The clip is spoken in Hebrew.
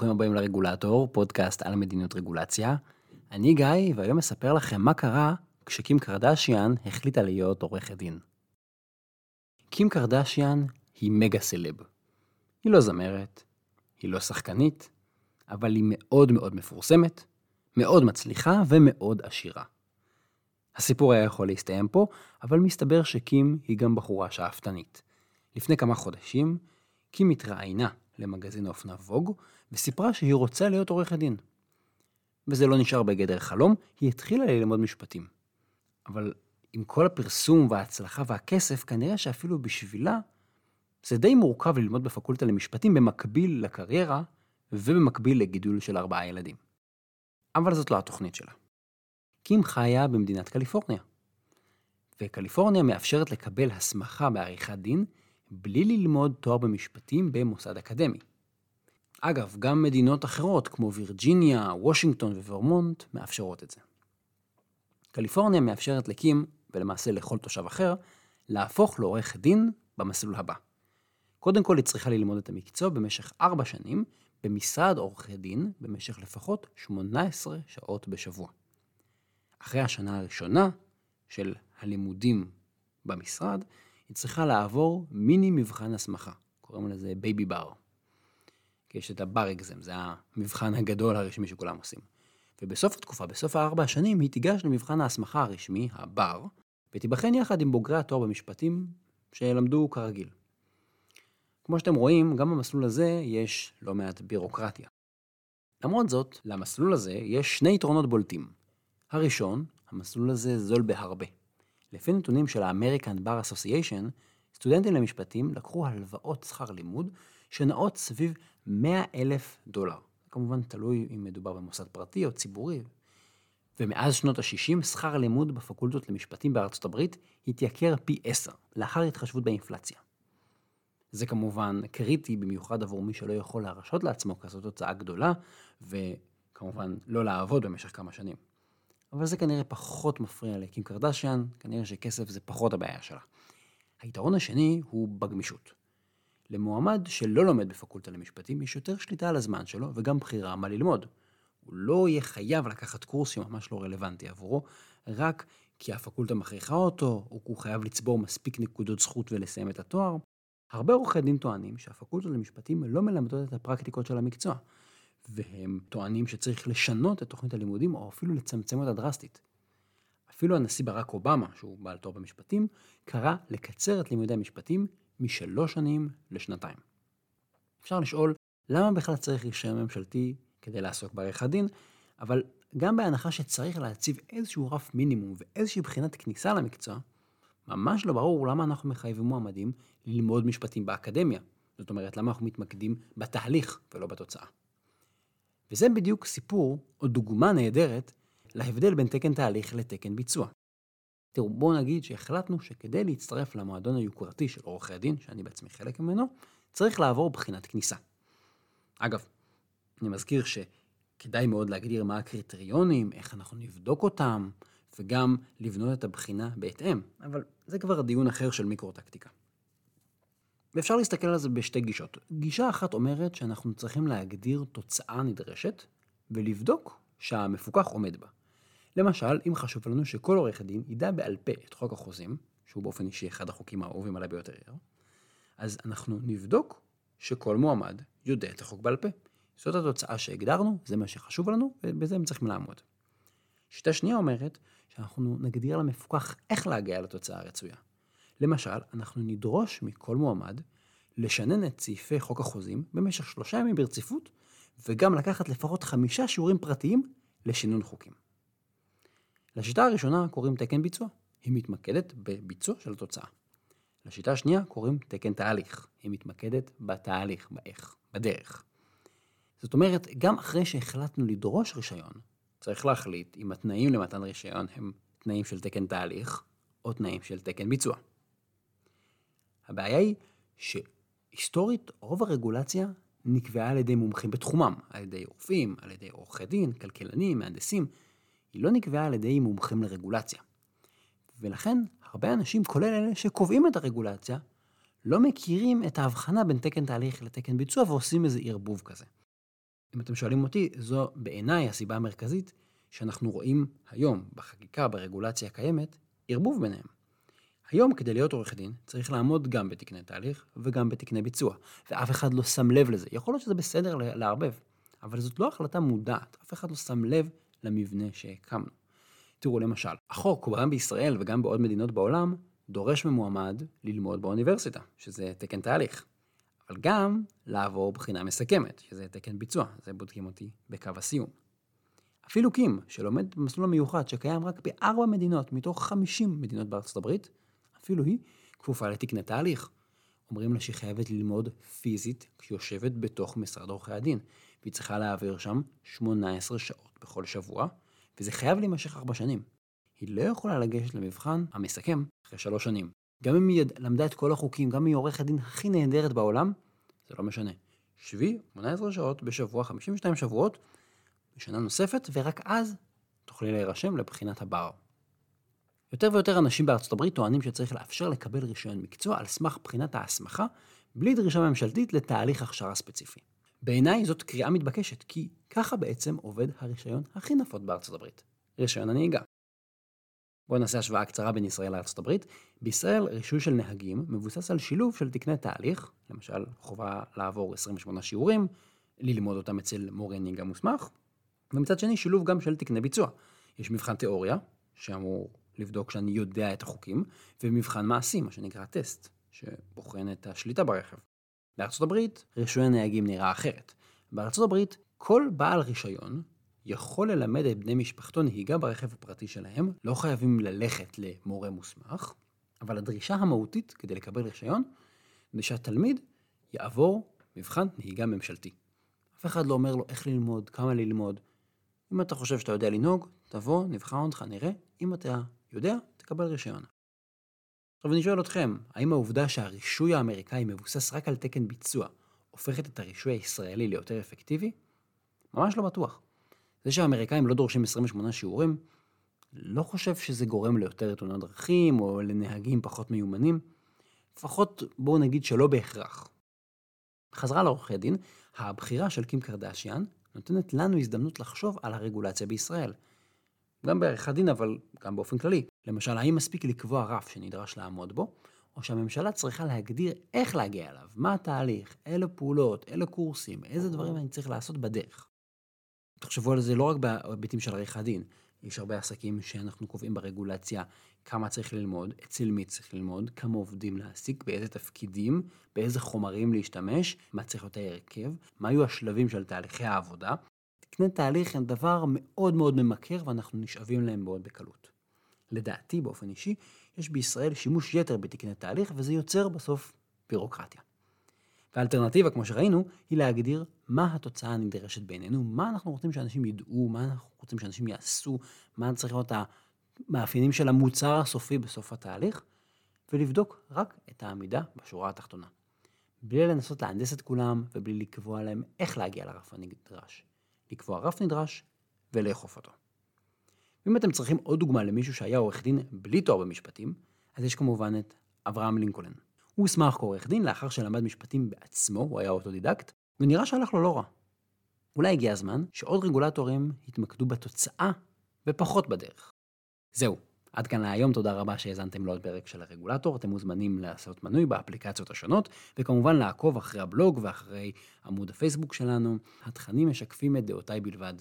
ברוכים הבאים לרגולטור, פודקאסט על מדיניות רגולציה. אני גיא, והיום אספר לכם מה קרה כשקים קרדשיאן החליטה להיות עורכת דין. קים קרדשיאן היא מגה סלב. היא לא זמרת, היא לא שחקנית, אבל היא מאוד מאוד מפורסמת, מאוד מצליחה ומאוד עשירה. הסיפור היה יכול להסתיים פה, אבל מסתבר שקים היא גם בחורה שאפתנית. לפני כמה חודשים, קים התראיינה למגזין האופנה ווג, וסיפרה שהיא רוצה להיות עורכת דין. וזה לא נשאר בגדר חלום, היא התחילה ללמוד משפטים. אבל עם כל הפרסום וההצלחה והכסף, כנראה שאפילו בשבילה, זה די מורכב ללמוד בפקולטה למשפטים במקביל לקריירה, ובמקביל לגידול של 4 ילדים. אבל זאת לא התוכנית שלה. קים חיה במדינת קליפורניה. וקליפורניה מאפשרת לקבל הסמכה בעריכת דין, בלי ללמוד תואר במשפטים במוסד אקדמי. אגב, גם מדינות אחרות כמו וירג'יניה, וושינגטון וורמונט מאפשרות את זה. קליפורניה מאפשרת לקים, ולמעשה לכל תושב אחר, להפוך לעורך דין במסלול הבא. קודם כל היא צריכה ללמוד את המקצוע במשך 4 שנים, במשרד עורכי דין במשך לפחות 18 שעות בשבוע. אחרי השנה הראשונה של הלימודים במשרד, היא צריכה לעבור מיני מבחן הסמכה, קוראים לזה בייבי בר. כי יש את הבר אקזם, זה המבחן הגדול הרשמי שכולם עושים. ובסוף התקופה, בסוף 4 השנים, היא תיגש למבחן ההסמכה הרשמי, הבר, ותיבחן יחד עם בוגרי התואר במשפטים שלמדו כרגיל. כמו שאתם רואים, גם במסלול הזה יש לא מעט בירוקרטיה. למרות זאת, למסלול הזה יש 2 יתרונות בולטים. הראשון, המסלול הזה זול בהרבה. לפי נתונים של האמריקן בר אסוסיישן, סטודנטים למשפטים לקחו הלוואות שכר לימוד שנעות סביב $100,000. כמובן תלוי אם מדובר במוסד פרטי או ציבורי. ומאז שנות ה-60 שכר לימוד בפקולטות למשפטים בארצות הברית התייקר פי 10, לאחר התחשבות באינפלציה. זה כמובן קריטי במיוחד עבור מי שלא יכול להרשות לעצמו כזאת הוצאה גדולה, וכמובן לא לעבוד במשך כמה שנים. אבל זה כנראה פחות מפריע לקים קרדשיאן, כנראה שכסף זה פחות הבעיה שלה. היתרון השני הוא בגמישות. למועמד שלא לומד בפקולטה למשפטים, יש יותר שליטה על הזמן שלו וגם בחירה מה ללמוד. הוא לא יהיה חייב לקחת קורס שממש לא רלוונטי עבורו, רק כי הפקולטה מכריחה אותו, או הוא חייב לצבור מספיק נקודות זכות ולסיים את התואר. הרבה עורכי דין טוענים שהפקולטות למשפטים לא מלמדות את הפרקטיקות של המקצוע, והם טוענים שצריך לשנות את תוכנית הלימודים או אפילו לצמצם אותה דרסטית. אפילו הנשיא ברק אובמה, שהוא בעל תואר במשפטים, קרא לקצר את לימודי המשפטים מ3 שנים ל2. אפשר לשאול למה בכלל צריך רישיון ממשלתי כדי לעסוק בעריכת דין, אבל גם בהנחה שצריך להציב איזשהו רף מינימום ואיזושהי בחינת כניסה למקצוע, ממש לא ברור למה אנחנו מחייבים מועמדים ללמוד משפטים באקדמיה. זאת אומרת, למה אנחנו מתמקדים בתהליך ולא בתוצאה. וזה בדיוק סיפור, או דוגמה נהדרת, להבדל בין תקן תהליך לתקן ביצוע. תראו, בואו נגיד שהחלטנו שכדי להצטרף למועדון היוקרתי של עורכי הדין, שאני בעצמי חלק ממנו, צריך לעבור בחינת כניסה. אגב, אני מזכיר שכדאי מאוד להגדיר מה הקריטריונים, איך אנחנו נבדוק אותם, וגם לבנות את הבחינה בהתאם, אבל זה כבר דיון אחר של מיקרו-טקטיקה. ואפשר להסתכל על זה בשתי גישות. גישה אחת אומרת שאנחנו צריכים להגדיר תוצאה נדרשת, ולבדוק שהמפוקח עומד בה. למשל, אם חשוב לנו שכל עורך הדין ידע בעל פה את חוק החוזים, שהוא באופן אישי אחד החוקים האהובים עליי ביותר, אז אנחנו נבדוק שכל מועמד יודע את החוק בעל פה. זאת התוצאה שהגדרנו, זה מה שחשוב לנו, ובזה הם צריכים לעמוד. שיטה שנייה אומרת שאנחנו נגדיר למפוקח איך להגיע לתוצאה הרצויה. למשל, אנחנו נדרוש מכל מועמד לשנן את סעיפי חוק החוזים במשך 3 ימים ברציפות, וגם לקחת לפחות 5 שיעורים פרטיים לשינון חוקים. לשיטה הראשונה קוראים תקן ביצוע, היא מתמקדת בביצוע של התוצאה. לשיטה השנייה קוראים תקן תהליך, היא מתמקדת בתהליך, באיך, בדרך. זאת אומרת, גם אחרי שהחלטנו לדרוש רישיון, צריך להחליט אם התנאים למתן רישיון הם תנאים של תקן תהליך או תנאים של תקן ביצוע. הבעיה היא שהיסטורית רוב הרגולציה נקבעה על ידי מומחים בתחומם, על ידי רופאים, על ידי עורכי דין, כלכלנים, מהנדסים. היא לא נקבעה על ידי מומחים לרגולציה. ולכן הרבה אנשים, כולל אלה שקובעים את הרגולציה, לא מכירים את ההבחנה בין תקן תהליך לתקן ביצוע ועושים איזה ערבוב כזה. אם אתם שואלים אותי, זו בעיניי הסיבה המרכזית שאנחנו רואים היום בחקיקה, ברגולציה הקיימת, ערבוב ביניהם. היום כדי להיות עורך דין צריך לעמוד גם בתקני תהליך וגם בתקני ביצוע, ואף אחד לא שם לב לזה. יכול להיות שזה בסדר לערבב, אבל זאת לא החלטה מודעת, אף אחד לא שם לב למבנה שהקמנו. תראו למשל, החוק גם בישראל וגם בעוד מדינות בעולם דורש ממועמד ללמוד באוניברסיטה, שזה תקן תהליך. אבל גם לעבור בחינה מסכמת, שזה תקן ביצוע, זה בודקים אותי בקו הסיום. אפילו קים, שלומד במסלול המיוחד שקיים רק ב4 מדינות מתוך 50 מדינות בארצות הברית, אפילו היא כפופה לתקני תהליך. אומרים לה שהיא חייבת ללמוד פיזית כשיושבת בתוך משרד עורכי הדין, והיא צריכה להעביר שם 18 שעות בכל שבוע, וזה חייב להימשך 4 שנים. היא לא יכולה לגשת למבחן המסכם אחרי 3 שנים. גם אם היא למדה את כל החוקים, גם אם היא עורכת הדין הכי נהדרת בעולם, זה לא משנה. שבי 18 שעות בשבוע, 52 שבועות, בשנה נוספת, ורק אז תוכלי להירשם לבחינת הבר. יותר ויותר אנשים בארצות הברית טוענים שצריך לאפשר לקבל רישיון מקצוע על סמך בחינת ההסמכה, בלי דרישה ממשלתית לתהליך הכשרה ספציפי. בעיניי זאת קריאה מתבקשת, כי ככה בעצם עובד הרישיון הכי נפוץ בארצות הברית, רישיון הנהיגה. בואו נעשה השוואה קצרה בין ישראל לארצות הברית. בישראל רישוי של נהגים מבוסס על שילוב של תקני תהליך, למשל חובה לעבור 28 שיעורים, ללמוד אותם אצל מורה נהיגה מוסמך, ומצד שני שילוב גם של תקני ביצוע. יש מבחן תיאוריה, שאמור לבדוק שאני יודע את החוקים, ומבחן מעשי, מה שנקרא טסט, שבוחן את השליטה ברכב. בארצות הברית רישוי הנהגים נראה אחרת. בארצות הברית כל בעל רישיון יכול ללמד את בני משפחתו נהיגה ברכב הפרטי שלהם, לא חייבים ללכת למורה מוסמך, אבל הדרישה המהותית כדי לקבל רישיון, זה שהתלמיד יעבור מבחן נהיגה ממשלתי. אף אחד לא אומר לו איך ללמוד, כמה ללמוד. אם אתה חושב שאתה יודע לנהוג, תבוא, נבחן אותך, נראה. אם אתה יודע, תקבל רישיון. עכשיו אני שואל אתכם, האם העובדה שהרישוי האמריקאי מבוסס רק על תקן ביצוע, הופכת את הרישוי הישראלי ליותר אפקטיבי? ממש לא בטוח. זה שהאמריקאים לא דורשים 28 שיעורים, לא חושב שזה גורם ליותר תאונות דרכים או לנהגים פחות מיומנים, לפחות בואו נגיד שלא בהכרח. חזרה לעורכי דין, הבחירה של קים קרדשיאן נותנת לנו הזדמנות לחשוב על הרגולציה בישראל. גם בעריכת הדין, אבל גם באופן כללי. למשל, האם מספיק לקבוע רף שנדרש לעמוד בו, או שהממשלה צריכה להגדיר איך להגיע אליו, מה התהליך, אילו פעולות, אילו קורסים, איזה דברים אני צריך לעשות בדרך. תחשבו על זה לא רק בהיבטים של עריכת דין. יש הרבה עסקים שאנחנו קובעים ברגולציה כמה צריך ללמוד, אצל מי צריך ללמוד, כמה עובדים להעסיק, באיזה תפקידים, באיזה חומרים להשתמש, מה צריך להיות ההרכב, מה היו השלבים של תהליכי העבודה. תקני תהליך הם דבר מאוד מאוד ממכר ואנחנו נשאבים להם מאוד בקלות. לדעתי באופן אישי, יש בישראל שימוש יתר בתקני תהליך וזה יוצר בסוף בירוקרטיה. והאלטרנטיבה, כמו שראינו, היא להגדיר מה התוצאה הנדרשת בינינו, מה אנחנו רוצים שאנשים ידעו, מה אנחנו רוצים שאנשים יעשו, מה צריך להיות המאפיינים של המוצר הסופי בסוף התהליך, ולבדוק רק את העמידה בשורה התחתונה. בלי לנסות להנדס את כולם ובלי לקבוע להם איך להגיע לרף הנדרש. לקבוע רף נדרש ולאכוף אותו. ואם אתם צריכים עוד דוגמה למישהו שהיה עורך דין בלי תואר במשפטים, אז יש כמובן את אברהם לינקולן. הוא הוסמך כעורך דין לאחר שלמד משפטים בעצמו, הוא היה אוטודידקט, ונראה שהלך לו לא רע. אולי הגיע הזמן שעוד רגולטורים התמקדו בתוצאה ופחות בדרך. זהו, עד כאן להיום, תודה רבה שהזנתם לעוד פרק של הרגולטור, אתם מוזמנים לעשות מנוי באפליקציות השונות, וכמובן לעקוב אחרי הבלוג ואחרי עמוד הפייסבוק שלנו, התכנים משקפים את דעותיי בלבד.